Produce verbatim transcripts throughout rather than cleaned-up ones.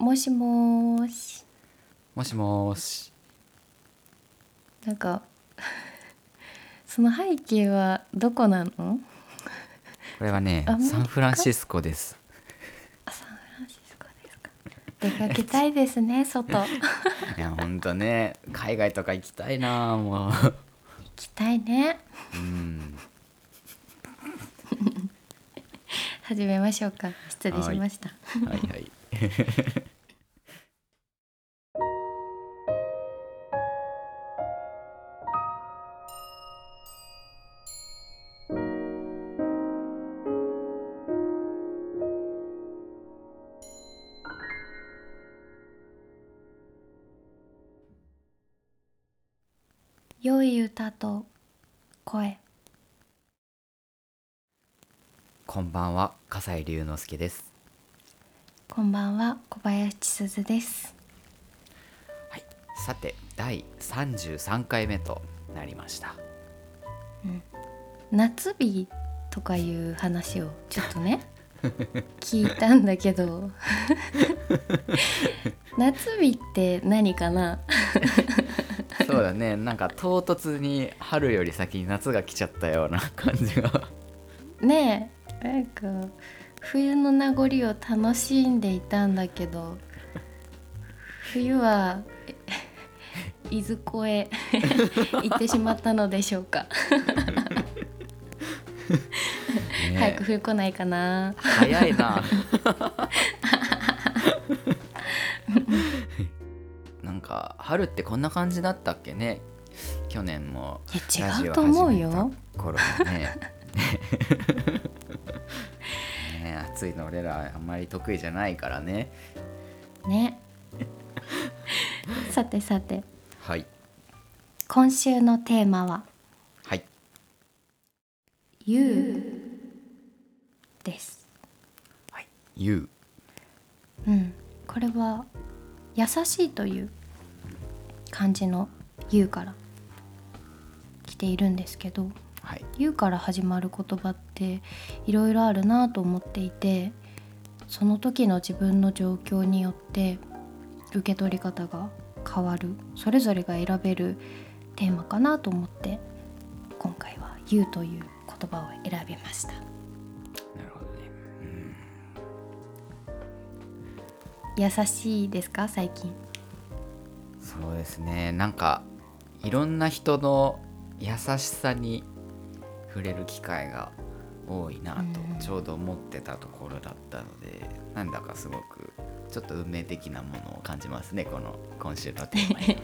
もしもーしもしもーしなんかその背景はどこなの？これはねサンフランシスコです。あ、サンフランシスコですか。出かけたいですね外。いやほんとね、海外とか行きたいな。もう行きたいね。うん始めましょうか。失礼しました。はい、はい、はい良い歌と声。こんばんは、笠井龍之介です。こんばんは、小林千鈴です。はい、さて第さんじゅうさんかいめとなりました。うん、夏日とかいう話をちょっとね聞いたんだけど、夏日って何かな？そうだね、なんか唐突に春より先に夏が来ちゃったような感じが。ねえ。なんか冬の名残を楽しんでいたんだけど、冬は伊豆湖へ行ってしまったのでしょうか。ね、早く冬来ないかな。早いな。なんか春ってこんな感じだったっけね。去年もラジオ始めた頃ね。ね、暑いの俺らあんまり得意じゃないからね。ね。さてさて。はい。今週のテーマは。はい。You です。はい。You。うん。これは優しいという漢字の You から来ているんですけど。はい、You から始まる言葉っていろいろあるなと思っていて、その時の自分の状況によって受け取り方が変わる、それぞれが選べるテーマかなと思って、今回は You という言葉を選びました。なるほどね、うん、優しいですか最近？そうですね、なんかいろんな人の優しさに触れる機会が多いなとちょうど思ってたところだったので、うん、なんだかすごくちょっと運命的なものを感じますね、この今週のテーマに。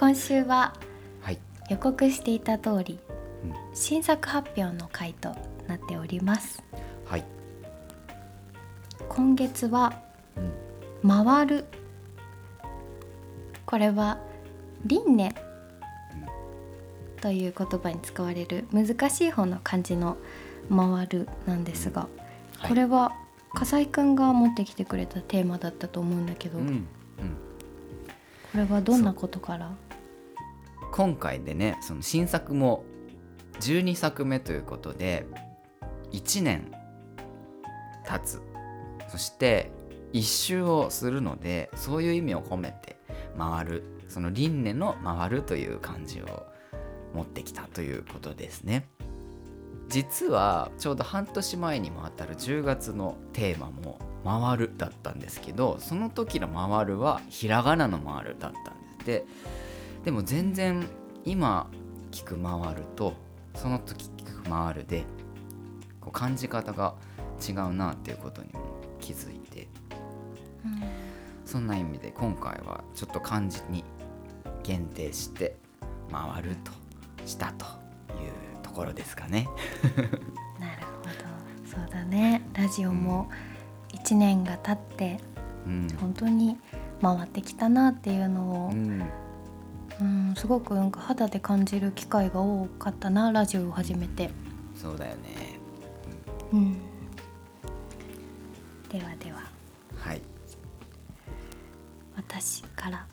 今週は予告していた通り、はい、新作発表の回となっております、はい、今月は、うん、回る。これは輪廻という言葉に使われる難しい方の漢字の回るなんですが、これは笠井くんが持ってきてくれたテーマだったと思うんだけど、うんうん、これはどんなことから？今回でね、その新作もじゅうにさくめということでいちねん経つ、そして一周をするので、そういう意味を込めて回る、その輪廻の回るという漢字を持ってきたということですね。実はちょうど半年前にもあたるじゅうがつのテーマも回るだったんですけど、その時の回るはひらがなの回るだったんです。で、でも全然今聞く回るとその時聞く回るでこう感じ方が違うなっていうことにも気づいて、うん、そんな意味で今回はちょっと漢字に限定して回るとしたというところですかね。なるほど、そうだね。ラジオもいちねんが経って、うん、本当に回ってきたなっていうのを、うんうん、すごくなんか肌で感じる機会が多かったな、ラジオを始めて。そうだよね、うんうん、ではでは、はい、私から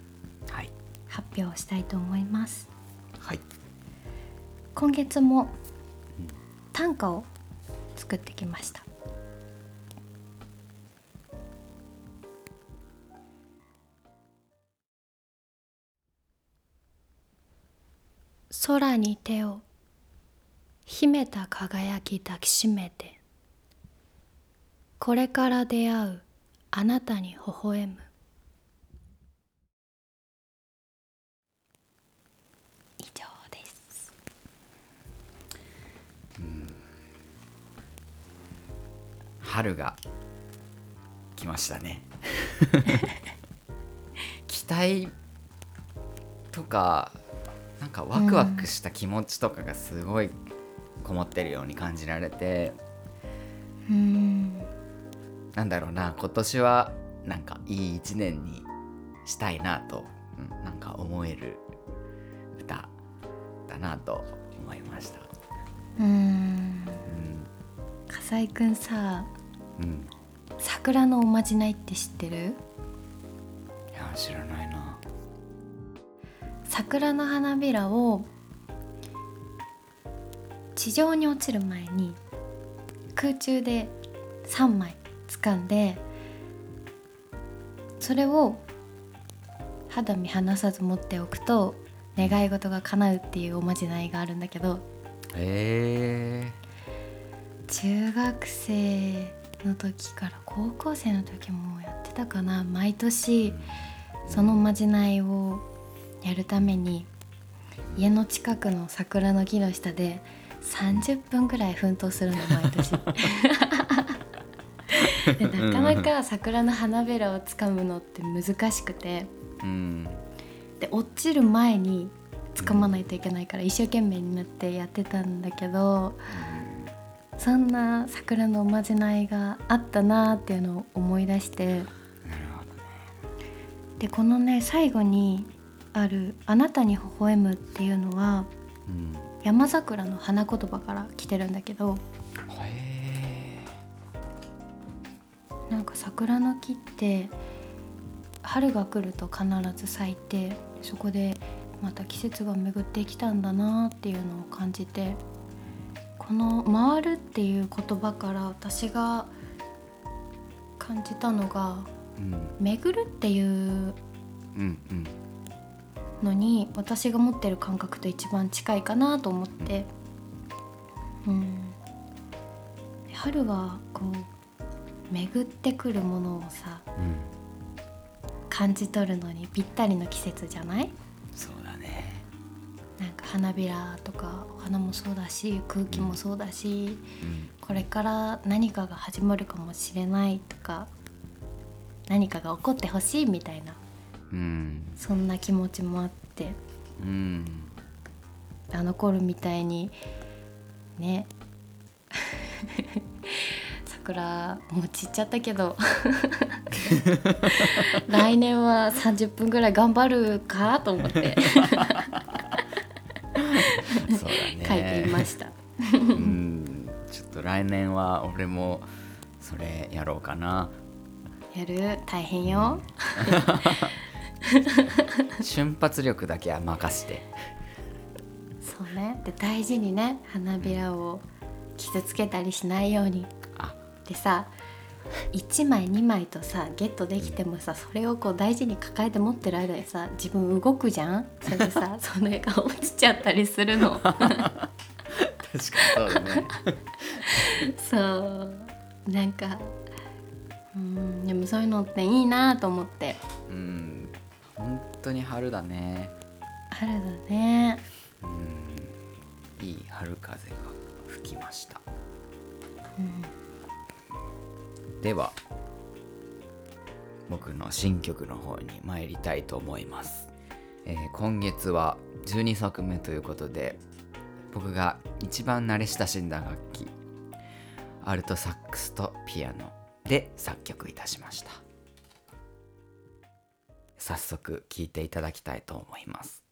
発表したいと思います。はい、今月も短歌を作ってきました。空に手を秘めた輝き抱きしめて、これから出会うあなたに微笑む。以上です。うん春が来ましたね期待とかなんかワクワクした気持ちとかがすごいこもってるように感じられて、うん、なんだろうな、今年はなんかいい一年にしたいなと、うん、なんか思える歌だなと思いました。うん、うん、笠井くんさ、うん、桜のおまじないって知ってる？いや知らないな。桜の花びらを地上に落ちる前に空中でさんまい掴んで、それを肌身離さず持っておくと願い事が叶うっていうおまじないがあるんだけど、へー、中学生の時から高校生の時もやってたかな。毎年そのおまじないをやるために家の近くの桜の木の下でさんじゅっぷんぐらい奮闘するの毎年でなかなか桜の花びらをつかむのって難しくて、うん、で落ちる前につかまないといけないから一生懸命になってやってたんだけど、うん、そんな桜のおまじないがあったなっていうのを思い出して、なるほどね。でこのね最後にあるあなたに微笑むっていうのは、うん、山桜の花言葉から来てるんだけど、へー、なんか桜の木って春が来ると必ず咲いて、そこでまた季節が巡ってきたんだなっていうのを感じて、この回るっていう言葉から私が感じたのが、うん、巡るっていう、うんうんのに私が持ってる感覚と一番近いかなと思って、うんうん、春はこう巡ってくるものをさ、うん、感じ取るのにぴったりの季節じゃない？そうだね。なんか花びらとかお花もそうだし空気もそうだし、うん、これから何かが始まるかもしれないとか何かが起こってほしいみたいな、うん、そんな気持ちもあって、うん、あの頃みたいにね桜もう散っちゃったけど来年はさんじゅっぷんぐらい頑張るかと思ってそうだね、書いていましたうんちょっと来年は俺もそれやろうかな。やる？大変よ、うん瞬発力だけは任せて。そうね。で大事にね花びらを傷つけたりしないように。あでさいちまいにまいとさゲットできてもさ、それをこう大事に抱えて持ってる間でさ自分動くじゃん。それでさそれが落ちちゃったりするの。確かにそうだね。そうなんかうーんでもそういうのっていいなと思って。うん。本当に春だね。春だね。うん、いい春風が吹きました。うん、では僕の新曲の方に参りたいと思います。えー、今月はじゅうにさくめということで、僕が一番慣れ親しんだ楽器、アルトサックスとピアノで作曲いたしました。早速聴いていただきたいと思います。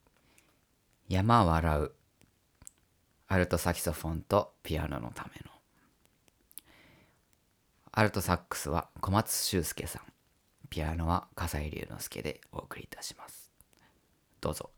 山笑う、アルトサキソフォンとピアノのための。アルトサックスは小松修介さん、ピアノは笠井龍之介でお送りいたします。どうぞ。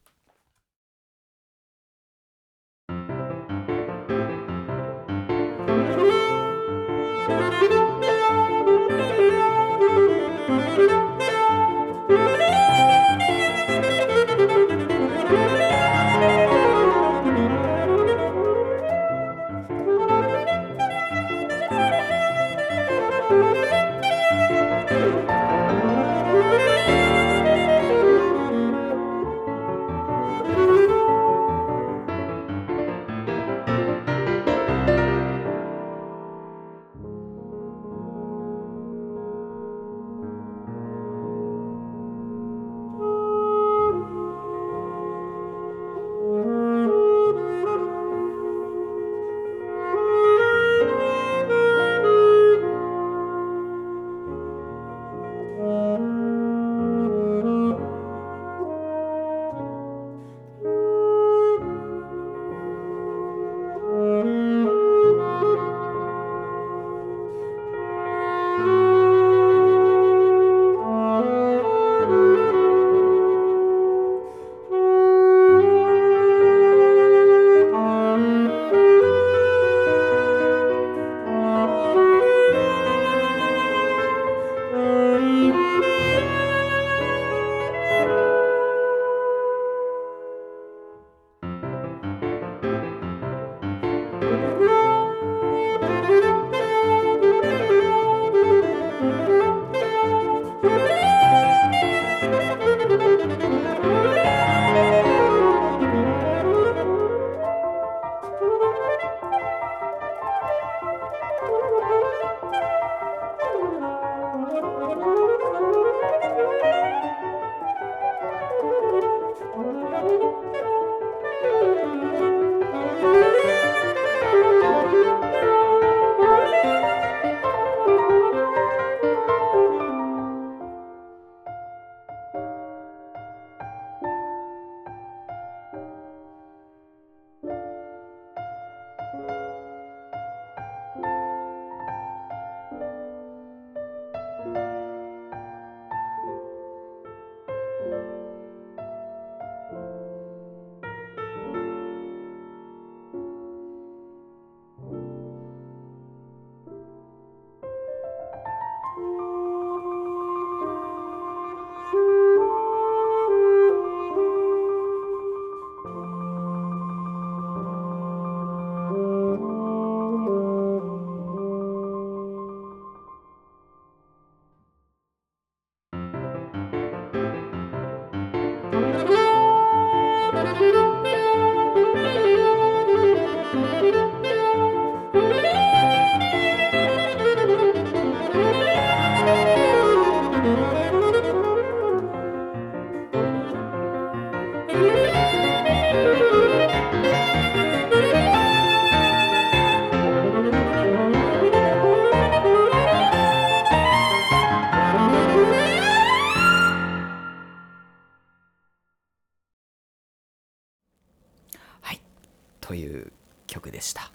曲でした。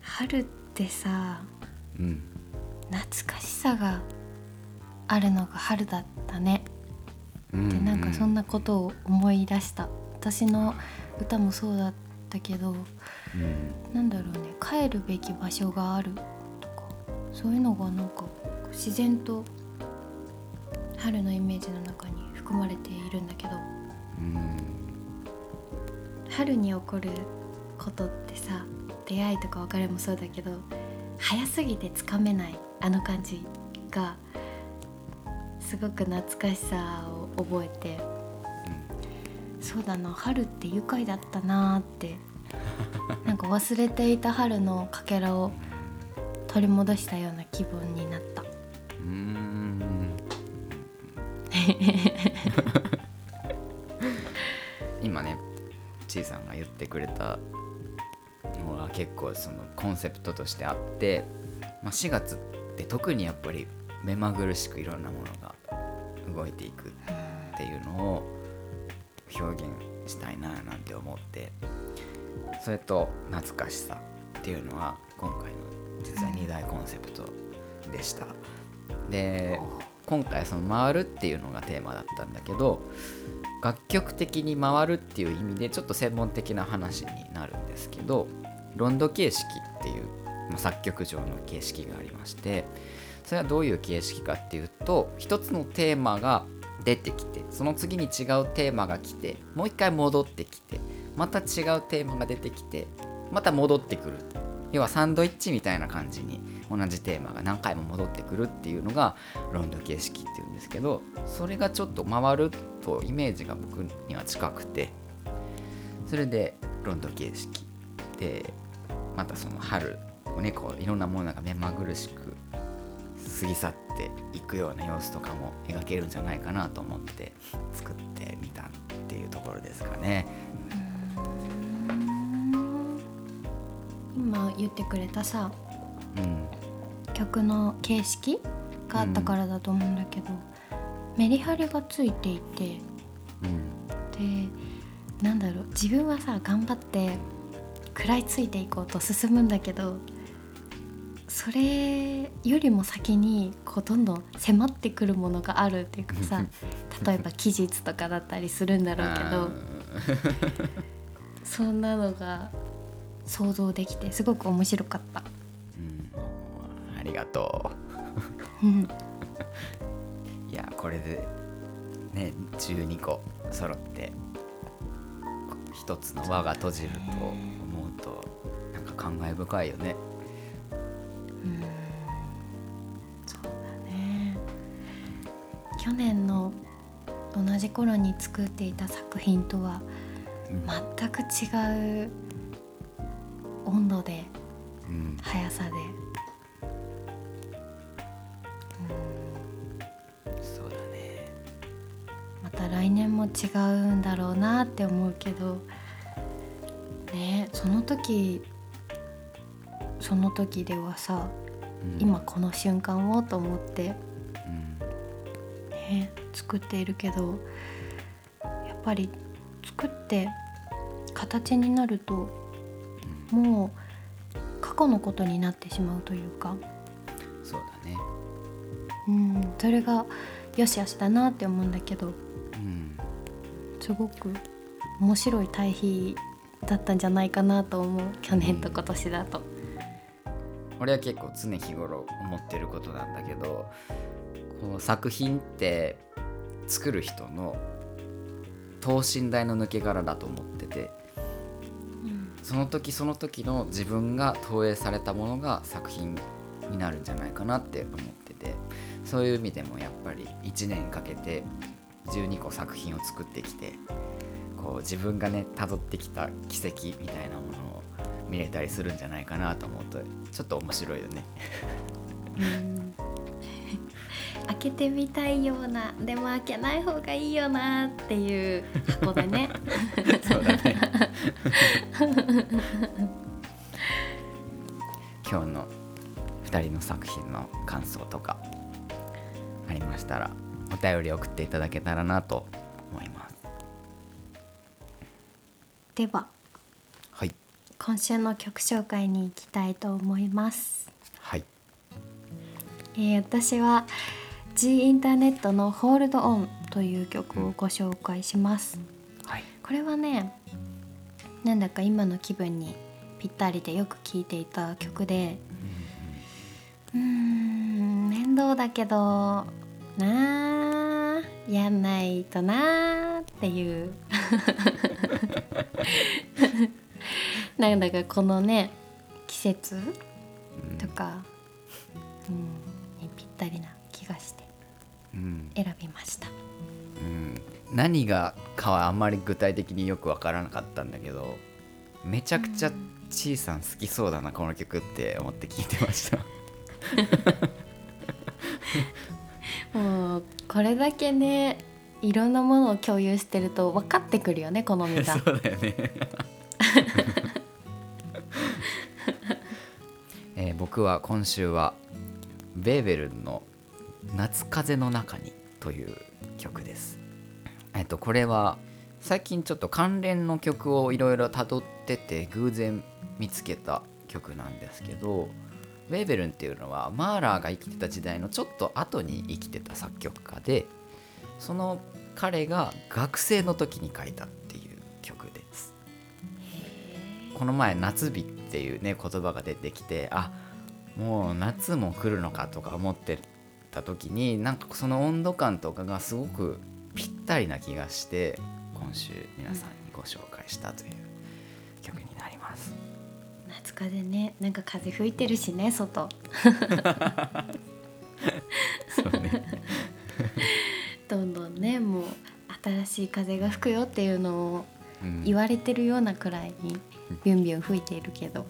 春ってさ、うん、懐かしさがあるのが春だったね、うんうん、でなんかそんなことを思い出した。私の歌もそうだったけど、うん、なんだろうね、帰るべき場所があるとかそういうのがなんか自然と春のイメージの中に含まれているんだけど、うん、春に起こることってさ、出会いとか別れもそうだけど早すぎてつかめないあの感じがすごく懐かしさを覚えて、うん、そうだな、春って愉快だったなってなんか忘れていた春のかけらを取り戻したような気分になった。うーん今ね、ちーさんが言ってくれたのは結構そのコンセプトとしてあって、まあ、しがつって特にやっぱり目まぐるしくいろんなものが動いていくっていうのを表現したいななんて思って、それと懐かしさっていうのは今回の実はにだいコンセプトでした。で、今回その回るっていうのがテーマだったんだけど、楽曲的に回るっていう意味でちょっと専門的な話になるんですけど、ロンド形式っていう、まあ、作曲上の形式がありまして、それはどういう形式かっていうと、一つのテーマが出てきて、その次に違うテーマが来て、もう一回戻ってきて、また違うテーマが出てきて、また戻ってくる、要はサンドイッチみたいな感じに同じテーマが何回も戻ってくるっていうのがロンド形式っていうんですけど、それがちょっと回るとイメージが僕には近くて、それでロンド形式で、またその春をね、こういろんなものが目まぐるしく過ぎ去っていくような様子とかも描けるんじゃないかなと思って作ってみたっていうところですかね。今言ってくれたさ、うん、曲の形式があったからだと思うんだけど、うん、メリハリがついていて、うん、で、なんだろう、自分はさ頑張って食らいついていこうと進むんだけど、それよりも先にこうどんどん迫ってくるものがあるっていうかさ例えば期日とかだったりするんだろうけどそんなのが想像できてすごく面白かった、うん、ありがとう、うん、いやこれでねじゅうにこ揃って一つの輪が閉じると思うとなんか感慨深いよね。うん、そうだね。去年の同じ頃に作っていた作品とは全く違う温度で、うん、速さで、うん、そうだね。また来年も違うんだろうなって思うけどね、その時その時ではさ、うん、今この瞬間をと思って、うんね、作っているけど、やっぱり作って形になると、うん、もう過去のことになってしまうというか、そうだね、うん、それがよしあしだなって思うんだけど、うん、すごく面白い対比だったんじゃないかなと思う、去年と今年だと、うん、俺は結構常日頃思ってることなんだけど、この作品って作る人の等身大の抜け殻だと思ってて、うん、その時その時の自分が投影されたものが作品になるんじゃないかなって思ってて、そういう意味でもやっぱりいちねんかけてじゅうにこ作品を作ってきて、こう自分がね辿ってきた奇跡みたいなものを見れたりするんじゃないかなと思うとちょっと面白いよねうん開けてみたいような、でも開けない方がいいよなっていう箱だねそうだね今日のふたりの作品の感想とかありましたらお便り送っていただけたらなと思います。では今週の曲紹介に行きたいと思います。はい。えー、私は G インターネットのホールドオンという曲をご紹介します。はい。これはね、なんだか今の気分にぴったりでよく聴いていた曲で、うーん、面倒だけどなあ、やんないとなあっていうなんだかこのね季節とか、うんうん、ぴったりな気がして選びました、うんうん、何がかはあんまり具体的によくわからなかったんだけど、めちゃくちゃちいさん好きそうだな、うん、この曲って思って聞いてましたもうこれだけねいろんなものを共有してると分かってくるよね、好みが。そうだよね、えー、僕は今週はベーベルの夏風の中にという曲です。えっとこれは最近ちょっと関連の曲をいろいろたどってて偶然見つけた曲なんですけど、ウェーベルンっていうのはマーラーが生きてた時代のちょっと後に生きてた作曲家で、その彼が学生の時に書いたっていう曲です。この前夏日っていうね言葉が出てきて、あ、もう夏も来るのかとか思ってた時に、なんかその温度感とかがすごくぴったりな気がして、今週皆さんにご紹介したという曲になります。夏風ね、なんか風吹いてるしね、外そうねどんどんね、もう新しい風が吹くよっていうのを言われてるようなくらいにビュンビュン吹いているけど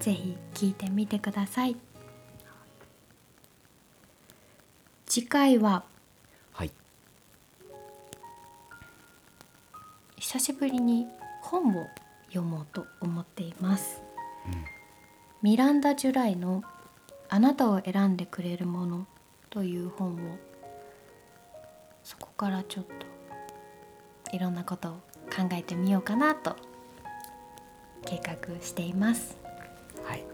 ぜひ聴いてみてください。次回は、はい、久しぶりに本を読もうと思っています、うん、ミランダ・ジュライのあなたを選んでくれるものという本を、そこからちょっといろんなことを考えてみようかなと計画しています、はい、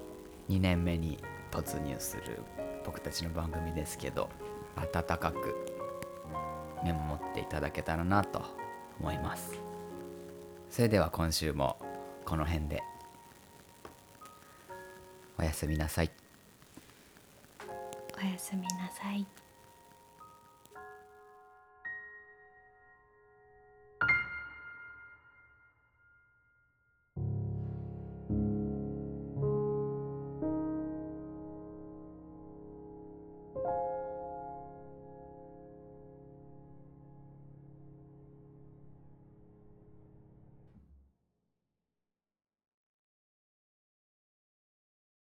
にねんめに突入する僕たちの番組ですけど、温かくメモっていただけたらなと思います。それでは今週もこの辺でおやすみなさい。おやすみなさい。